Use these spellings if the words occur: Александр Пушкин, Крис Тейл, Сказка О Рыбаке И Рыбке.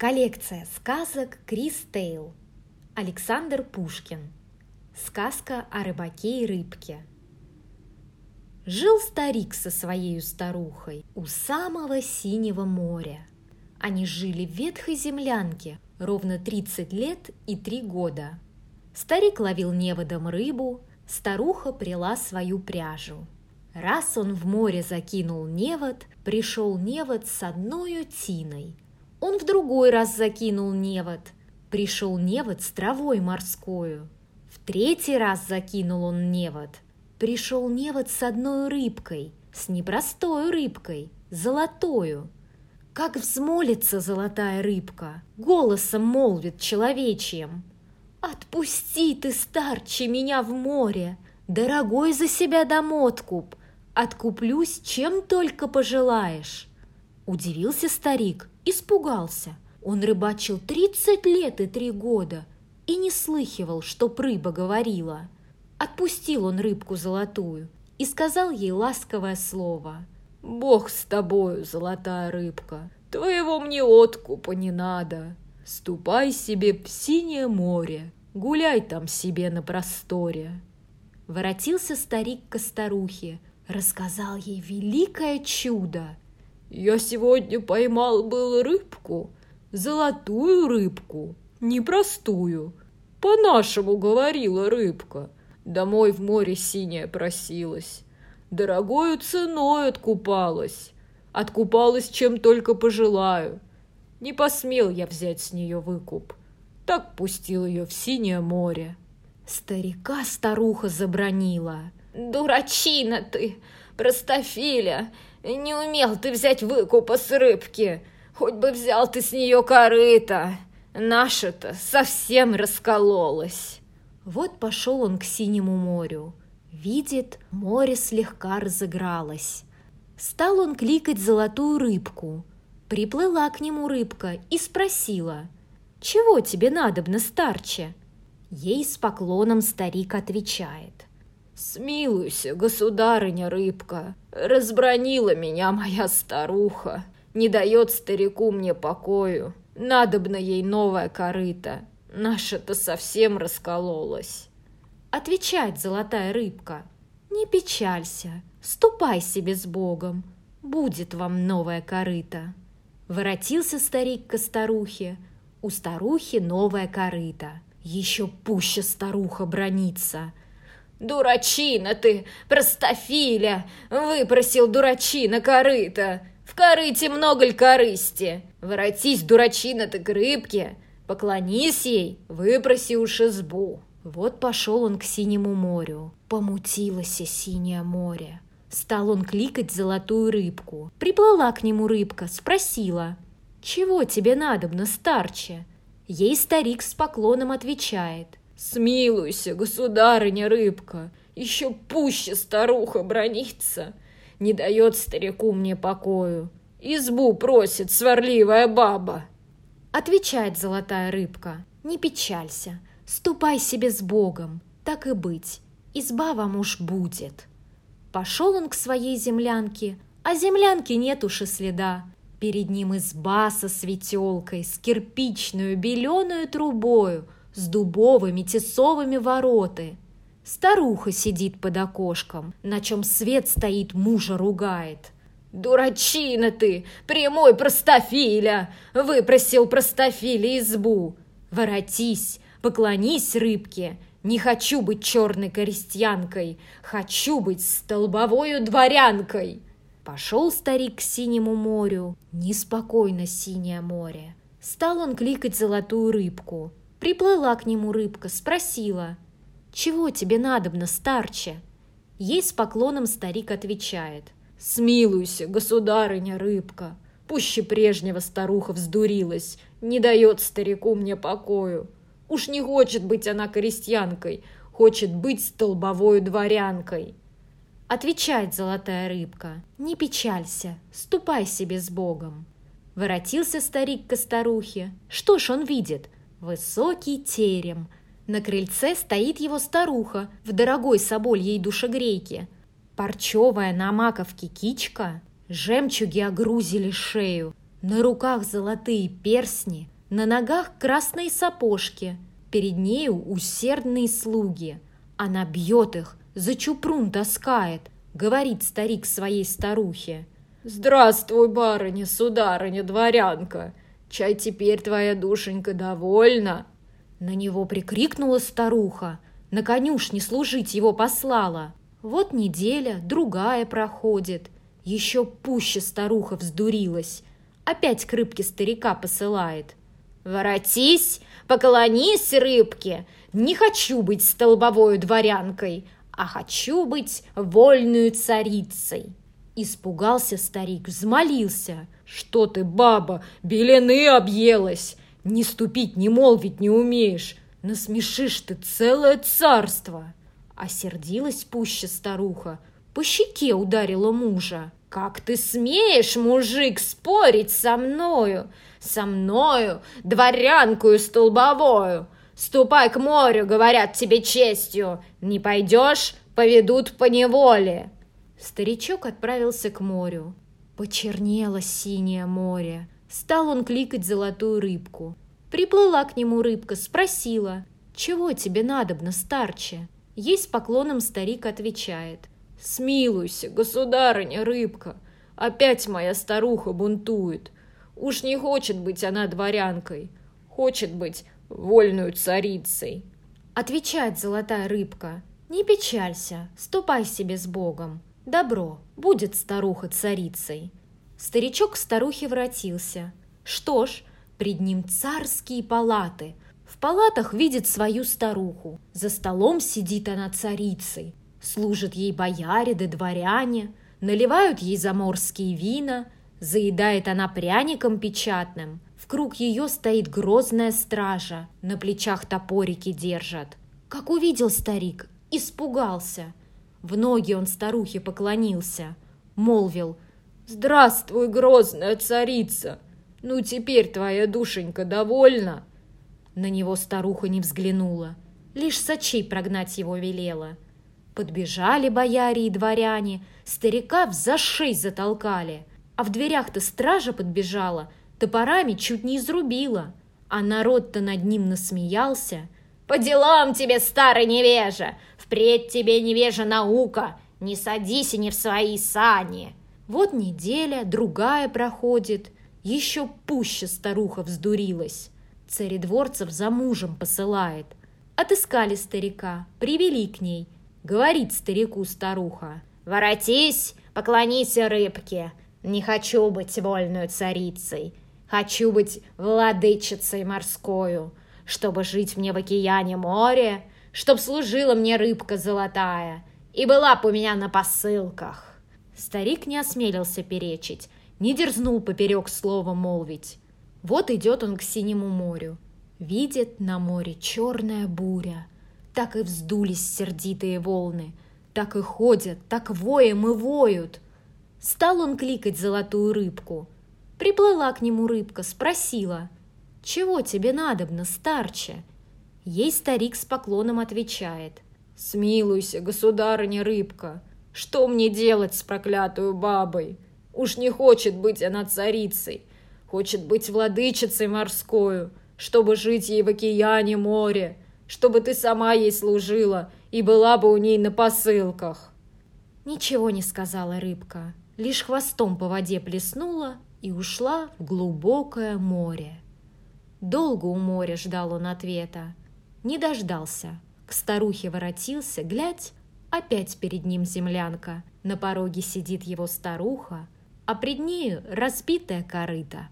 Коллекция сказок Крис Тейл. Александр Пушкин. Сказка о рыбаке и рыбке. Жил старик со своей старухой у самого синего моря. Они жили в ветхой землянке ровно 30 лет и 3 года. Старик ловил неводом рыбу, старуха пряла свою пряжу. Раз он в море закинул невод, пришел невод с одной тиной. Он в другой раз закинул невод, пришел невод с травой морскою. В третий раз закинул он невод, пришел невод с одной рыбкой, с непростой рыбкой, золотою. Как взмолится золотая рыбка, голосом молвит человечьим: «Отпусти ты, старче, меня в море, дорогой за себя дам откуп, откуплюсь, чем только пожелаешь». Удивился старик, испугался. Он рыбачил 30 лет и 3 года и не слыхивал, чтоб рыба говорила. Отпустил он рыбку золотую и сказал ей ласковое слово: «Бог с тобою, золотая рыбка, твоего мне откупа не надо. Ступай себе в синее море, гуляй там себе на просторе». Воротился старик ко старухе, рассказал ей великое чудо. «Я сегодня поймал был рыбку, золотую рыбку, непростую. По-нашему говорила рыбка, домой в море синее просилась, дорогою ценой откупалась, откупалась, чем только пожелаю. Не посмел я взять с нее выкуп, так пустил ее в синее море». Старика старуха забранила: «Дурачина ты, простофиля, не умел ты взять выкупа с рыбки, хоть бы взял ты с нее корыто, наша-то совсем раскололась». Вот пошел он к синему морю, видит, море слегка разыгралось. Стал он кликать золотую рыбку. Приплыла к нему рыбка и спросила: «Чего тебе надобно, старче?» Ей с поклоном старик отвечает: «Смилуйся, государыня рыбка, разбранила меня моя старуха, не дает старику мне покою, надобно ей новое корыто, наша-то совсем раскололась». Отвечает золотая рыбка: «Не печалься, ступай себе с Богом, будет вам новое корыто». Воротился старик ко старухе, у старухи новое корыто. Еще пуще старуха бранится: «Дурачина ты, простофиля, выпросил дурачина корыто, в корыте много ль корысти? Воротись, дурачина ты, к рыбке, поклонись ей, выпроси уж избу». Вот пошел он к синему морю, помутилось и синее море. Стал он кликать золотую рыбку. Приплыла к нему рыбка, спросила: «Чего тебе надобно, старче?» Ей старик с поклоном отвечает: «Смилуйся, государыня рыбка, еще пуще старуха бранится, не дает старику мне покою, избу просит сварливая баба». Отвечает золотая рыбка: «Не печалься, ступай себе с Богом, так и быть, изба вам уж будет». Пошел он к своей землянке, а землянки нет уж и следа. Перед ним изба со светелкой, с кирпичную беленую трубою, с дубовыми тесовыми вороты. Старуха сидит под окошком, на чем свет стоит, мужа ругает: «Дурачина ты, прямой простофиля, выпросил простофиля избу. Воротись, поклонись рыбке, не хочу быть черной крестьянкой, хочу быть столбовою дворянкой». Пошел старик к синему морю, неспокойно синее море. Стал он кликать золотую рыбку. Приплыла к нему рыбка, спросила: «Чего тебе надобно, старче?» Ей с поклоном старик отвечает: «Смилуйся, государыня рыбка, пуще прежнего старуха вздурилась, не дает старику мне покою. Уж не хочет быть она крестьянкой, хочет быть столбовою дворянкой». Отвечает золотая рыбка: «Не печалься, ступай себе с Богом». Воротился старик ко старухе. Что ж он видит? Высокий терем. На крыльце стоит его старуха в дорогой собольей душегрейке. Парчевая на маковке кичка, жемчуги огрузили шею, На руках золотые перстни, на ногах красные сапожки, перед нею усердные слуги. Она бьет их, за чупрун таскает, говорит старик своей старухе. «Здравствуй, барыня, сударыня, дворянка! Чай теперь твоя душенька довольна!» На него прикрикнула старуха, на конюшне служить его послала. Вот неделя, другая проходит. Еще пуще старуха вздурилась. Опять к рыбке старика посылает. «Воротись, поклонись рыбке! Не хочу быть столбовою дворянкой, а хочу быть вольную царицей!» Испугался старик, взмолился. «Что ты, баба, белены объелась! Ни ступить, ни молвить не умеешь! Насмешишь ты целое царство!» Осердилась пуще старуха, по щеке ударила мужа. «Как ты смеешь, мужик, спорить со мною, дворянкую столбовою? Ступай к морю, говорят тебе честью, не пойдешь, поведут по неволе». Старичок отправился к морю. Почернело синее море. Стал он кликать золотую рыбку. Приплыла к нему рыбка, спросила: «Чего тебе надобно, старче?» Ей с поклоном старик отвечает: «Смилуйся, государыня рыбка, опять моя старуха бунтует. Уж не хочет быть она дворянкой, хочет быть вольную царицей». Отвечает золотая рыбка: «Не печалься, ступай себе с Богом. Добро, будет старуха царицей». Старичок к старухе воротился. Что ж, пред ним царские палаты. В палатах видит свою старуху. За столом сидит она царицей. Служат ей бояре да дворяне, наливают ей заморские вина, заедает она пряником печатным. В круг ее стоит грозная стража, на плечах топорики держат. Как увидел старик, испугался. В ноги он старухе поклонился, молвил: «Здравствуй, грозная царица! Ну теперь твоя душенька довольна?» На него старуха не взглянула, лишь сочей прогнать его велела. Подбежали бояре и дворяне, старика в за шесть затолкали, а в дверях-то стража подбежала, топорами чуть не изрубила, а народ-то над ним насмеялся. «По делам тебе, старый невежа! Впредь тебе, невежа, наука! Не садись и не в свои сани!» Вот неделя, другая проходит, еще пуще старуха вздурилась. Царедворцев за мужем посылает. Отыскали старика, привели к ней. Говорит старику старуха: «Воротись, поклонись рыбке, не хочу быть вольную царицей, хочу быть владычицей морскою, чтобы жить мне в океане море, чтоб служила мне рыбка золотая и была б у меня на посылках». Старик не осмелился перечить, не дерзнул поперек слова молвить. Вот идет он к синему морю, видит на море черная буря. Так и вздулись сердитые волны, так и ходят, так воем и воют. Стал он кликать золотую рыбку. Приплыла к нему рыбка, спросила: «Чего тебе надобно, старче?» Ей старик с поклоном отвечает: «Смилуйся, государыня рыбка, что мне делать с проклятую бабой? Уж не хочет быть она царицей, хочет быть владычицей морскою, чтобы жить ей в океане море, чтобы ты сама ей служила и была бы у ней на посылках». Ничего не сказала рыбка, лишь хвостом по воде плеснула и ушла в глубокое море. Долго у моря ждал он ответа, не дождался. К старухе воротился, глядь, опять перед ним землянка. На пороге сидит его старуха, а пред нею разбитая корыта.